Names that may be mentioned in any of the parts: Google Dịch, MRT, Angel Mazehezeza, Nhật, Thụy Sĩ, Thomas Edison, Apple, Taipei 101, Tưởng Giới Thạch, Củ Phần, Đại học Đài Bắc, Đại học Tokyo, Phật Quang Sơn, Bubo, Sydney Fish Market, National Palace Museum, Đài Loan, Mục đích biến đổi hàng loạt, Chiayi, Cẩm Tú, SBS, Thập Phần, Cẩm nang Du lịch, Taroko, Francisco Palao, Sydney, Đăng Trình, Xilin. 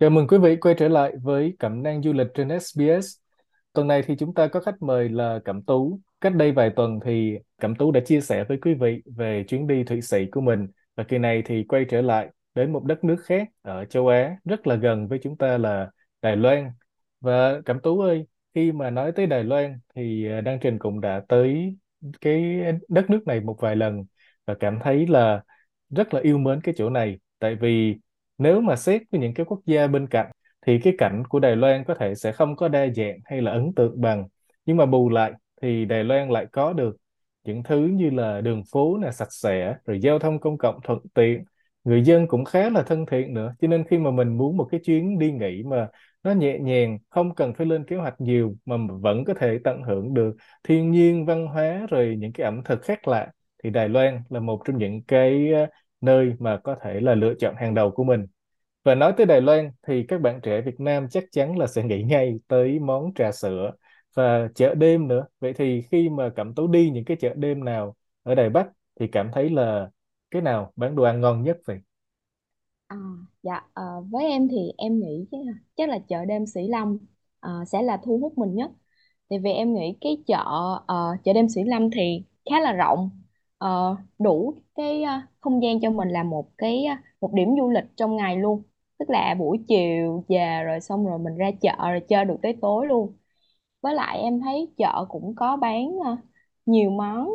Chào mừng quý vị quay trở lại với Cẩm nang Du lịch trên SBS. Tuần này thì chúng ta có khách mời là Cẩm Tú. Cách đây vài tuần thì Cẩm Tú đã chia sẻ với quý vị về chuyến đi Thụy Sĩ của mình. Và kỳ này thì quay trở lại đến một đất nước khác ở châu Á, rất là gần với chúng ta là Đài Loan. Và Cẩm Tú ơi, khi mà nói tới Đài Loan thì Đăng Trình cũng đã tới cái đất nước này một vài lần và cảm thấy là rất là yêu mến cái chỗ này. Tại vì nếu mà xét với những cái quốc gia bên cạnh thì cái cảnh của Đài Loan có thể sẽ không có đa dạng hay là ấn tượng bằng. Nhưng mà bù lại thì Đài Loan lại có được những thứ như là đường phố là sạch sẽ, rồi giao thông công cộng thuận tiện, người dân cũng khá là thân thiện nữa. Cho nên khi mà mình muốn một cái chuyến đi nghỉ mà nó nhẹ nhàng, không cần phải lên kế hoạch nhiều mà vẫn có thể tận hưởng được thiên nhiên, văn hóa rồi những cái ẩm thực khác lạ, thì Đài Loan là một trong những cái nơi mà có thể là lựa chọn hàng đầu của mình. Và nói tới Đài Loan thì các bạn trẻ Việt Nam chắc chắn là sẽ nghĩ ngay tới món trà sữa và chợ đêm nữa. Vậy thì khi mà Cẩm Tú đi những cái chợ đêm nào ở Đài Bắc thì cảm thấy là cái nào bán đồ ăn ngon nhất vậy? À, Với em thì em nghĩ chắc là chợ đêm Sĩ Lâm sẽ là thu hút mình nhất. Tại vì em nghĩ cái chợ đêm Sĩ Lâm thì khá là rộng, đủ cái không gian cho mình là một điểm du lịch trong ngày luôn. Tức là buổi chiều về rồi xong rồi mình ra chợ rồi chơi được tới tối luôn. Với lại em thấy chợ cũng có bán nhiều món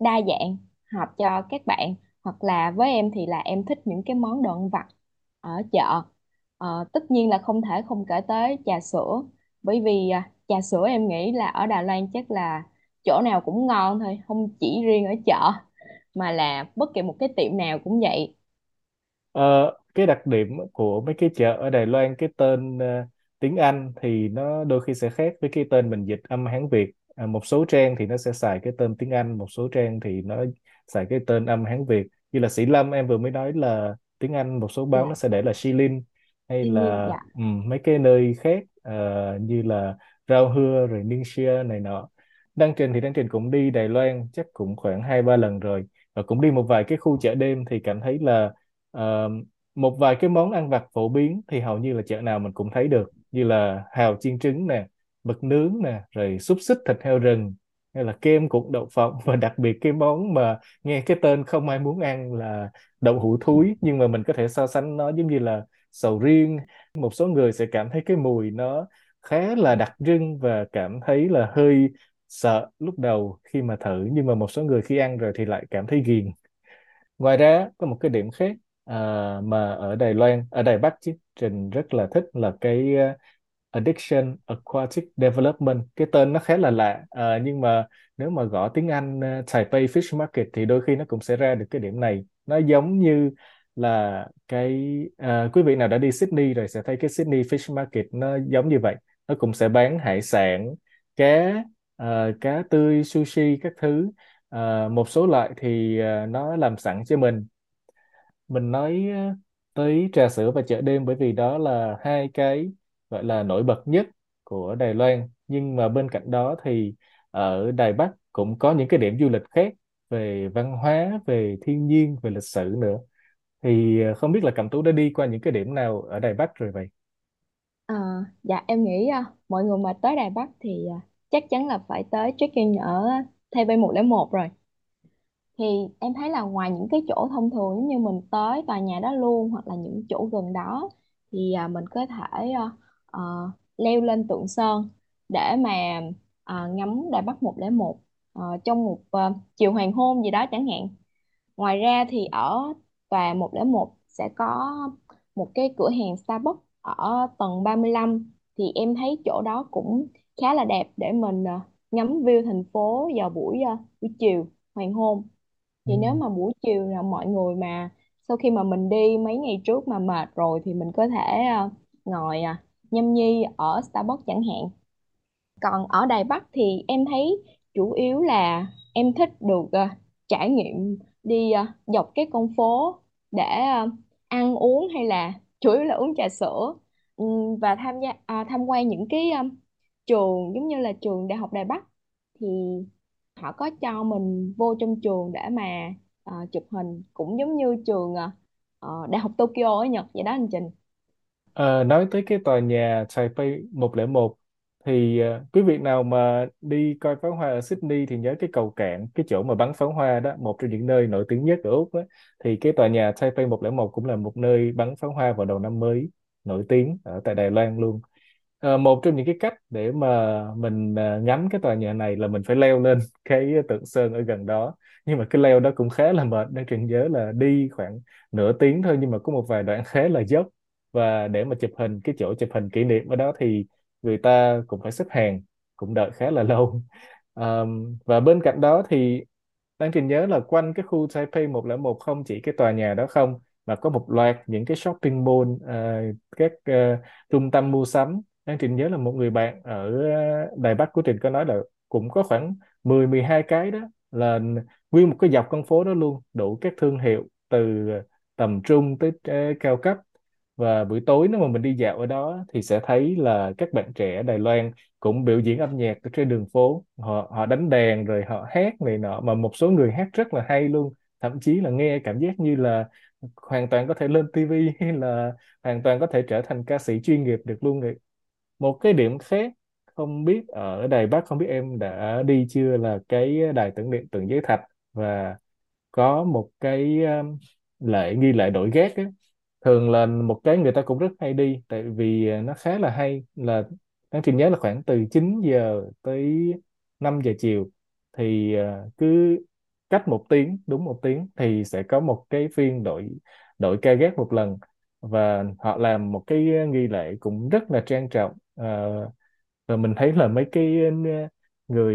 đa dạng hợp cho các bạn, hoặc là với em thì là em thích những cái món đồ ăn vặt ở chợ. Tất nhiên là không thể không kể tới trà sữa, bởi vì trà sữa em nghĩ là ở Đài Loan chắc là chỗ nào cũng ngon thôi, không chỉ riêng ở chợ mà là bất kỳ một cái tiệm nào cũng vậy. Cái đặc điểm của mấy cái chợ ở Đài Loan, cái tên tiếng Anh thì nó đôi khi sẽ khác với cái tên mình dịch âm Hán Việt. Một số trang thì nó sẽ xài cái tên tiếng Anh, một số trang thì nó xài cái tên âm Hán Việt. Như là Sĩ Lâm em vừa mới nói là tiếng Anh, một số báo nó sẽ để là Xilin, hay là mấy cái nơi khác như là Rao Hưa rồi Ningxia này nọ. Đăng Trình cũng đi Đài Loan chắc cũng khoảng 2-3 lần rồi, và cũng đi một vài cái khu chợ đêm thì cảm thấy là một vài cái món ăn vặt phổ biến thì hầu như là chợ nào mình cũng thấy được, như là hàu chiên trứng nè, mực nướng nè, rồi xúc xích thịt heo rừng, hay là kem cuộn đậu phộng, và đặc biệt cái món mà nghe cái tên không ai muốn ăn là đậu hũ thúi, nhưng mà mình có thể so sánh nó giống như là sầu riêng. Một số người sẽ cảm thấy cái mùi nó khá là đặc trưng và cảm thấy là hơi sợ lúc đầu khi mà thử, nhưng mà một số người khi ăn rồi thì lại cảm thấy ghiền. Ngoài ra có một cái điểm khác mà ở Đài Bắc chứ Trình rất là thích là cái Addiction Aquatic Development. Cái tên nó khá là lạ, nhưng mà nếu mà gõ tiếng Anh Taipei Fish Market thì đôi khi nó cũng sẽ ra được cái điểm này. Nó giống như là cái quý vị nào đã đi Sydney rồi sẽ thấy cái Sydney Fish Market nó giống như vậy. Nó cũng sẽ bán hải sản, cá tươi, sushi các thứ. Một số loại thì nó làm sẵn cho mình. Mình nói tới trà sữa và chợ đêm bởi vì đó là hai cái gọi là nổi bật nhất của Đài Loan. Nhưng mà bên cạnh đó thì ở Đài Bắc cũng có những cái điểm du lịch khác về văn hóa, về thiên nhiên, về lịch sử nữa. Thì không biết là Cẩm Tú đã đi qua những cái điểm nào ở Đài Bắc rồi vậy? Em nghĩ mọi người mà tới Đài Bắc thì chắc chắn là phải tới check-in ở Taipei 101 rồi. Thì em thấy là ngoài những cái chỗ thông thường giống như mình tới tòa nhà đó luôn, hoặc là những chỗ gần đó, thì mình có thể leo lên tượng Sơn để mà ngắm Đài Bắc 101 trong một chiều hoàng hôn gì đó chẳng hạn. Ngoài ra thì ở tòa 101 sẽ có một cái cửa hàng Starbucks ở tầng 35. Thì em thấy chỗ đó cũng khá là đẹp để mình ngắm view thành phố vào buổi chiều hoàng hôn. Thì nếu mà buổi chiều là mọi người mà sau khi mà mình đi mấy ngày trước mà mệt rồi thì mình có thể ngồi nhâm nhi ở Starbucks chẳng hạn. Còn ở Đài Bắc thì em thấy chủ yếu là em thích được trải nghiệm đi dọc cái con phố để ăn uống, hay là chủ yếu là uống trà sữa, và tham quan những cái trường giống như là trường Đại học Đài Bắc. Thì họ có cho mình vô trong trường để mà chụp hình, cũng giống như trường Đại học Tokyo ở Nhật vậy đó anh Trình. Nói tới cái tòa nhà Taipei 101 thì quý vị nào mà đi coi pháo hoa ở Sydney thì nhớ cái cầu cạn, cái chỗ mà bắn pháo hoa đó, một trong những nơi nổi tiếng nhất ở Úc á, thì cái tòa nhà Taipei 101 cũng là một nơi bắn pháo hoa vào đầu năm mới nổi tiếng ở tại Đài Loan luôn. Một trong những cái cách để mà mình ngắm cái tòa nhà này là mình phải leo lên cái tượng sơn ở gần đó, nhưng mà cái leo đó cũng khá là mệt. Đang Trình nhớ là đi khoảng nửa tiếng thôi, nhưng mà có một vài đoạn khá là dốc, và để mà chụp hình, cái chỗ chụp hình kỷ niệm ở đó thì người ta cũng phải xếp hàng, cũng đợi khá là lâu. Và bên cạnh đó thì Đang Trình nhớ là quanh cái khu Taipei 101 không chỉ cái tòa nhà đó không, mà có một loạt những cái shopping mall, các trung tâm mua sắm. Đang Trình nhớ là một người bạn ở Đài Bắc của Trình có nói là cũng có khoảng 10-12 cái đó, là nguyên một cái dọc con phố đó luôn, đủ các thương hiệu từ tầm trung tới cao cấp. Và buổi tối nếu mà mình đi dạo ở đó thì sẽ thấy là các bạn trẻ Đài Loan cũng biểu diễn âm nhạc ở trên đường phố. Họ đánh đàn rồi họ hát này nọ, mà một số người hát rất là hay luôn. Thậm chí là nghe cảm giác như là hoàn toàn có thể lên TV hay là hoàn toàn có thể trở thành ca sĩ chuyên nghiệp được luôn. Rồi một cái điểm khác, không biết ở Đài Bắc không biết em đã đi chưa, là cái đài tưởng niệm Tưởng Giới Thạch, và có một cái nghi lễ đổi gác á. Thường là một cái người ta cũng rất hay đi, tại vì nó khá là hay, là đáng Trình nhớ là khoảng từ 9 giờ tới 5 giờ chiều thì cứ cách một tiếng, đúng một tiếng thì sẽ có một cái phiên đổi đổi ca gác một lần, và họ làm một cái nghi lễ cũng rất là trang trọng. Và mình thấy là mấy cái người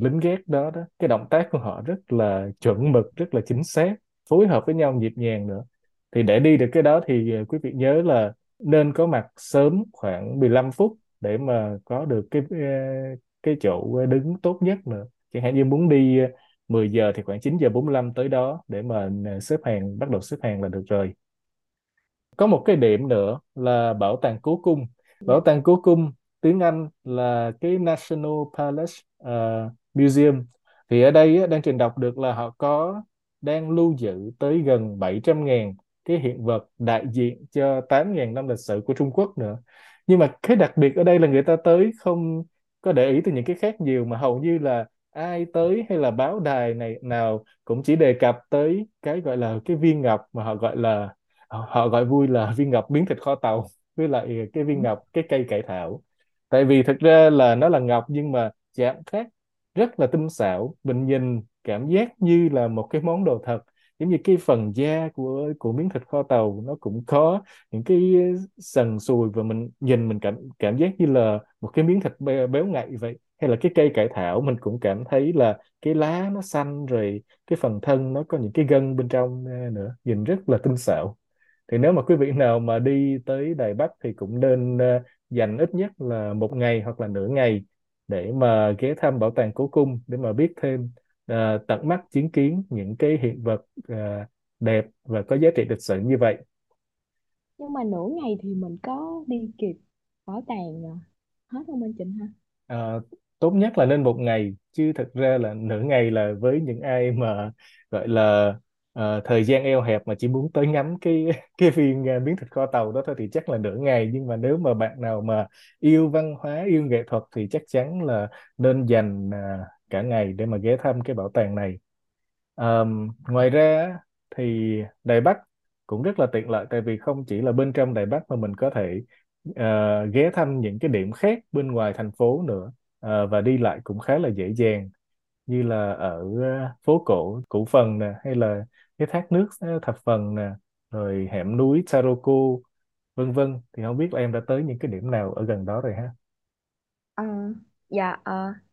lính gác đó, cái động tác của họ rất là chuẩn mực, rất là chính xác, phối hợp với nhau nhịp nhàng nữa. Thì để đi được cái đó thì quý vị nhớ là nên có mặt sớm khoảng 15 phút để mà có được cái chỗ đứng tốt nhất nữa. Chẳng hạn như muốn đi 10 giờ thì khoảng 9 giờ 45 tới đó để mà xếp hàng, bắt đầu xếp hàng là được rồi. Có một cái điểm nữa là bảo tàng Cố Cung. Bảo tàng Cố Cung tiếng Anh là cái National Palace Museum. Thì ở đây á, đang Trình đọc được là họ đang lưu giữ tới gần 700.000 cái hiện vật đại diện cho 8.000 năm lịch sử của Trung Quốc nữa. Nhưng mà cái đặc biệt ở đây là người ta tới không có để ý từ những cái khác nhiều, mà hầu như là ai tới hay là báo đài này nào cũng chỉ đề cập tới cái gọi là cái viên ngọc, mà họ gọi vui là viên ngọc miếng thịt kho tàu, với lại cái viên ngọc cái cây cải thảo. Tại vì thực ra là nó là ngọc nhưng mà chạm khắc rất là tinh xảo, mình nhìn cảm giác như là một cái món đồ thật. Giống như cái phần da của miếng thịt kho tàu nó cũng có những cái sần sùi, và mình nhìn mình cảm giác như là một cái miếng thịt béo ngậy vậy. Hay là cái cây cải thảo mình cũng cảm thấy là cái lá nó xanh, rồi cái phần thân nó có những cái gân bên trong nữa, nhìn rất là tinh xảo. Thì nếu mà quý vị nào mà đi tới Đài Bắc thì cũng nên dành ít nhất là một ngày hoặc là nửa ngày để mà ghé thăm bảo tàng Cố Cung, để mà biết thêm, tận mắt chứng kiến những cái hiện vật đẹp và có giá trị lịch sử như vậy. Nhưng mà nửa ngày thì mình có đi kịp bảo tàng hết không anh Trịnh ha? Ờ, Tốt nhất là nên một ngày, chứ thực ra là nửa ngày là với những ai mà gọi là thời gian eo hẹp mà chỉ muốn tới ngắm cái viên miếng thịt kho tàu đó thôi thì chắc là nửa ngày. Nhưng mà nếu mà bạn nào mà yêu văn hóa, yêu nghệ thuật thì chắc chắn là nên dành cả ngày để mà ghé thăm cái bảo tàng này. Ngoài ra á, thì Đài Bắc cũng rất là tiện lợi, tại vì không chỉ là bên trong Đài Bắc mà mình có thể ghé thăm những cái điểm khác bên ngoài thành phố nữa, và đi lại cũng khá là dễ dàng, như là ở phố cổ Củ Phần nè, hay là cái thác nước Thập Phần nè, rồi hẻm núi Taroko vân vân. Thì không biết là em đã tới những cái điểm nào ở gần đó rồi ha? Ờ, Dạ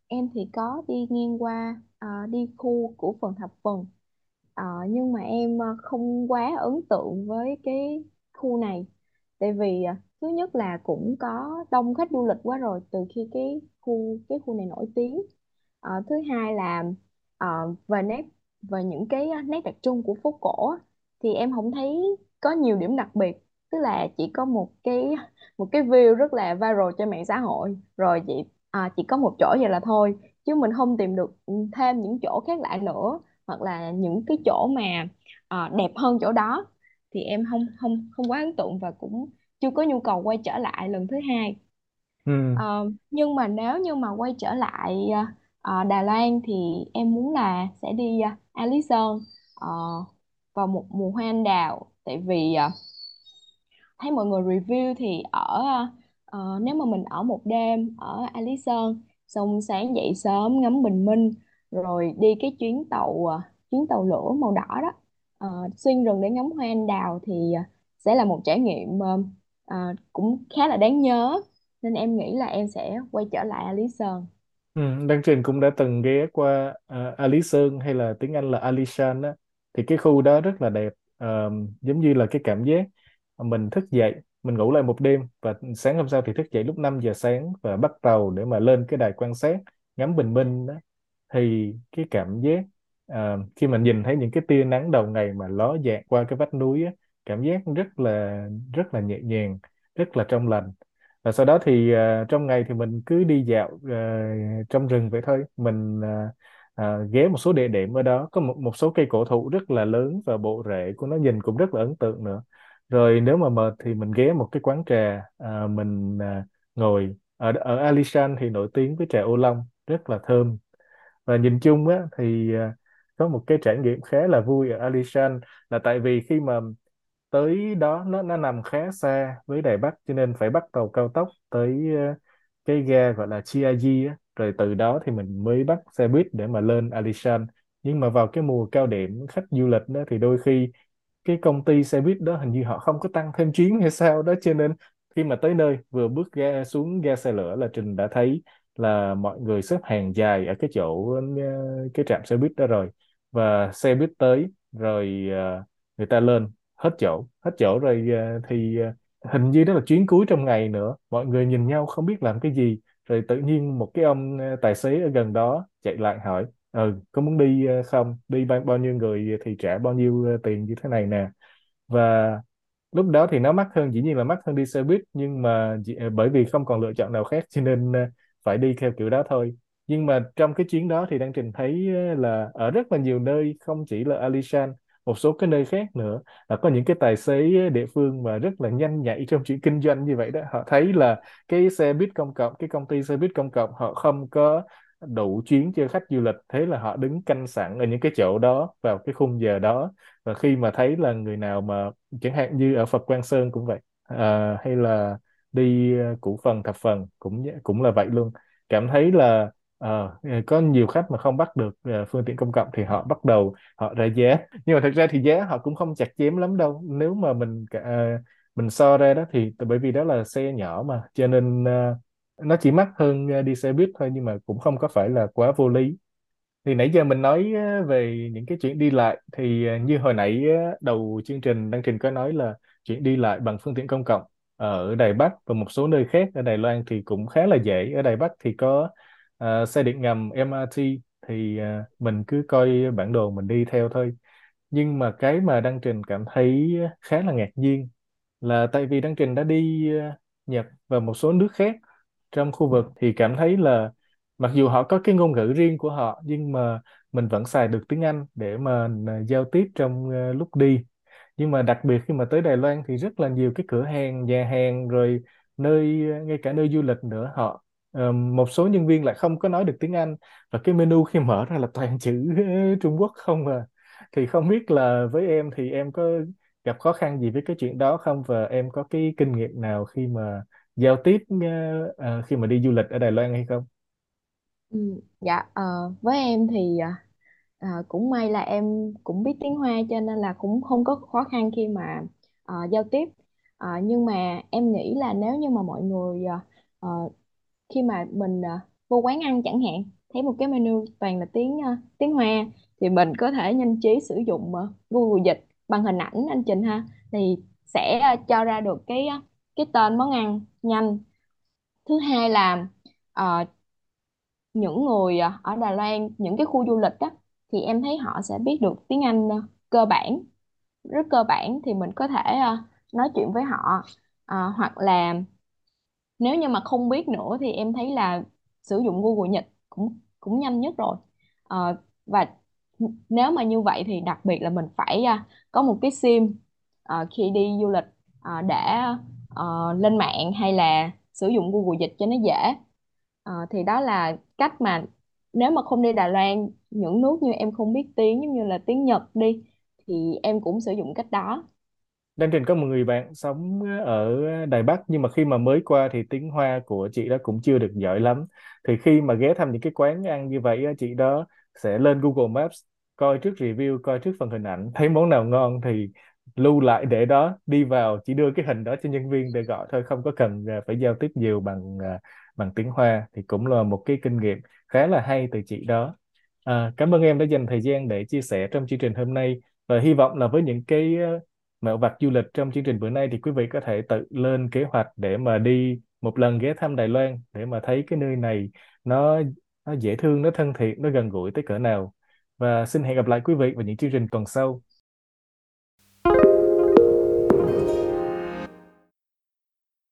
em thì có đi ngang qua đi khu của phần Thập Phần. Nhưng mà em không quá ấn tượng với cái khu này, tại vì thứ nhất là cũng có đông khách du lịch quá rồi từ khi cái khu này nổi tiếng. Thứ hai là về những cái nét đặc trưng của phố cổ á, thì em không thấy có nhiều điểm đặc biệt, tức là chỉ có một cái view rất là viral trên mạng xã hội rồi vậy. Chỉ có một chỗ vậy là thôi, chứ mình không tìm được thêm những chỗ khác lạ nữa, hoặc là những cái chỗ mà đẹp hơn chỗ đó, thì em không quá ấn tượng và cũng chưa có nhu cầu quay trở lại lần thứ hai. Ừ. Nhưng mà nếu như mà quay trở lại Đài Loan thì em muốn là sẽ đi Alishan vào một mùa hoa anh đào, tại vì thấy mọi người review thì nếu mà mình ở một đêm ở Alishan, xong sáng dậy sớm ngắm bình minh rồi đi cái chuyến tàu lửa màu đỏ đó, xuyên rừng để ngắm hoa anh đào thì sẽ là một trải nghiệm cũng khá là đáng nhớ, nên em nghĩ là em sẽ quay trở lại Alishan. Đăng Trình cũng đã từng ghé qua Alishan hay là tiếng Anh là Alishan á, thì cái khu đó rất là đẹp, giống như là cái cảm giác mình thức dậy, mình ngủ lại một đêm và sáng hôm sau thì thức dậy lúc 5 giờ sáng và bắt tàu để mà lên cái đài quan sát ngắm bình minh đó, thì cái cảm giác khi mình nhìn thấy những cái tia nắng đầu ngày mà ló dạng qua cái vách núi á, cảm giác rất là nhẹ nhàng, rất là trong lành. Và sau đó thì trong ngày thì mình cứ đi dạo trong rừng vậy thôi. Mình ghé một số địa điểm ở đó, có một số cây cổ thụ rất là lớn và bộ rễ của nó nhìn cũng rất là ấn tượng nữa. Rồi nếu mà mệt thì mình ghé một cái quán trà, mình ngồi ở Alishan thì nổi tiếng với trà ô long rất là thơm. Và nhìn chung á, thì có một cái trải nghiệm khá là vui ở Alishan là tại vì khi mà tới đó nó nằm khá xa với Đài Bắc, cho nên phải bắt tàu cao tốc tới cái ga gọi là Chiayi á, rồi từ đó thì mình mới bắt xe buýt để mà lên Alishan. Nhưng mà vào cái mùa cao điểm khách du lịch đó thì đôi khi cái công ty xe buýt đó hình như họ không có tăng thêm chuyến hay sao đó, cho nên khi mà tới nơi vừa bước ga xuống ga xe lửa là Trình đã thấy là mọi người xếp hàng dài ở cái chỗ cái trạm xe buýt đó rồi, và xe buýt tới rồi người ta lên hết chỗ rồi, thì hình như đó là chuyến cuối trong ngày nữa, mọi người nhìn nhau không biết làm cái gì, rồi tự nhiên một cái ông tài xế ở gần đó chạy lại hỏi có muốn đi không, đi bao nhiêu người thì trả bao nhiêu tiền như thế này nè. Và lúc đó thì nó mắc hơn, dĩ nhiên là mắc hơn đi xe buýt, nhưng mà bởi vì không còn lựa chọn nào khác cho nên phải đi theo kiểu đó thôi. Nhưng mà trong cái chuyến đó thì Đăng Trình thấy là ở rất là nhiều nơi, không chỉ là Alishan, một số cái nơi khác nữa là có những cái tài xế địa phương mà rất là nhanh nhạy trong chuyện kinh doanh như vậy đó. Họ thấy là cái xe buýt công cộng, cái công ty xe buýt công cộng họ không có đủ chuyến cho khách du lịch, thế là họ đứng canh sẵn ở những cái chỗ đó vào cái khung giờ đó, và khi mà thấy là người nào mà chẳng hạn như ở Phật Quang Sơn cũng vậy, hay là đi Củ Phần Thập Phần cũng là vậy luôn, cảm thấy là có nhiều khách mà không bắt được phương tiện công cộng thì họ bắt đầu họ ra giá. Nhưng mà thật ra thì giá họ cũng không chặt chém lắm đâu, nếu mà mình so ra đó thì bởi vì đó là xe nhỏ mà, cho nên nó chỉ mắc hơn đi xe buýt thôi, nhưng mà cũng không có phải là quá vô lý. Thì nãy giờ mình nói về những cái chuyện đi lại, thì như hồi nãy đầu chương trình Đăng Trình có nói là chuyện đi lại bằng phương tiện công cộng ở Đài Bắc và một số nơi khác ở Đài Loan thì cũng khá là dễ. Ở Đài Bắc thì có xe điện ngầm MRT, thì mình cứ coi bản đồ mình đi theo thôi. Nhưng mà cái mà Đăng Trình cảm thấy khá là ngạc nhiên là tại vì Đăng Trình đã đi Nhật và một số nước khác trong khu vực thì cảm thấy là mặc dù họ có cái ngôn ngữ riêng của họ nhưng mà mình vẫn xài được tiếng Anh để mà giao tiếp trong lúc đi. Nhưng mà đặc biệt khi mà tới Đài Loan thì rất là nhiều cái cửa hàng, nhà hàng, rồi ngay cả nơi du lịch nữa, họ một số nhân viên lại không có nói được tiếng Anh, và cái menu khi mở ra là toàn chữ Trung Quốc không à. Thì không biết là với em thì em có gặp khó khăn gì với cái chuyện đó không, và em có cái kinh nghiệm nào khi mà giao tiếp khi mà đi du lịch ở Đài Loan hay không? Dạ, với em thì cũng may là em cũng biết tiếng Hoa cho nên là cũng không có khó khăn khi mà giao tiếp. Nhưng mà em nghĩ là nếu như mà mọi người khi mà mình vô quán ăn chẳng hạn, thấy một cái menu toàn là tiếng Hoa thì mình có thể nhanh trí sử dụng Google Dịch bằng hình ảnh anh Trình ha, thì sẽ cho ra được cái tên món ăn nhanh. Thứ hai là những người ở Đài Loan, những cái khu du lịch đó, thì em thấy họ sẽ biết được tiếng Anh cơ bản, rất cơ bản, thì mình có thể nói chuyện với họ. Hoặc là nếu như mà không biết nữa thì em thấy là sử dụng Google Dịch cũng nhanh nhất rồi. Và nếu mà như vậy thì đặc biệt là mình phải có một cái SIM khi đi du lịch để lên mạng hay là sử dụng Google Dịch cho nó dễ. Thì đó là cách mà nếu mà không đi Đài Loan, những nước như em không biết tiếng giống như là tiếng Nhật đi, thì em cũng sử dụng cách đó. Đang Trình có một người bạn sống ở Đài Bắc, nhưng mà khi mà mới qua thì tiếng Hoa của chị đó cũng chưa được giỏi lắm. Thì khi mà ghé thăm những cái quán ăn như vậy, chị đó sẽ lên Google Maps coi trước review, coi trước phần hình ảnh, thấy món nào ngon thì lưu lại để đó, đi vào chỉ đưa cái hình đó cho nhân viên để gọi thôi, không có cần phải giao tiếp nhiều bằng tiếng Hoa. Thì cũng là một cái kinh nghiệm khá là hay từ chị đó. Cảm ơn em đã dành thời gian để chia sẻ trong chương trình hôm nay, và hy vọng là với những cái mẹo vặt du lịch trong chương trình bữa nay thì quý vị có thể tự lên kế hoạch để mà đi một lần ghé thăm Đài Loan, để mà thấy cái nơi này nó dễ thương, nó thân thiện, nó gần gũi tới cỡ nào. Và xin hẹn gặp lại quý vị vào những chương trình tuần sau.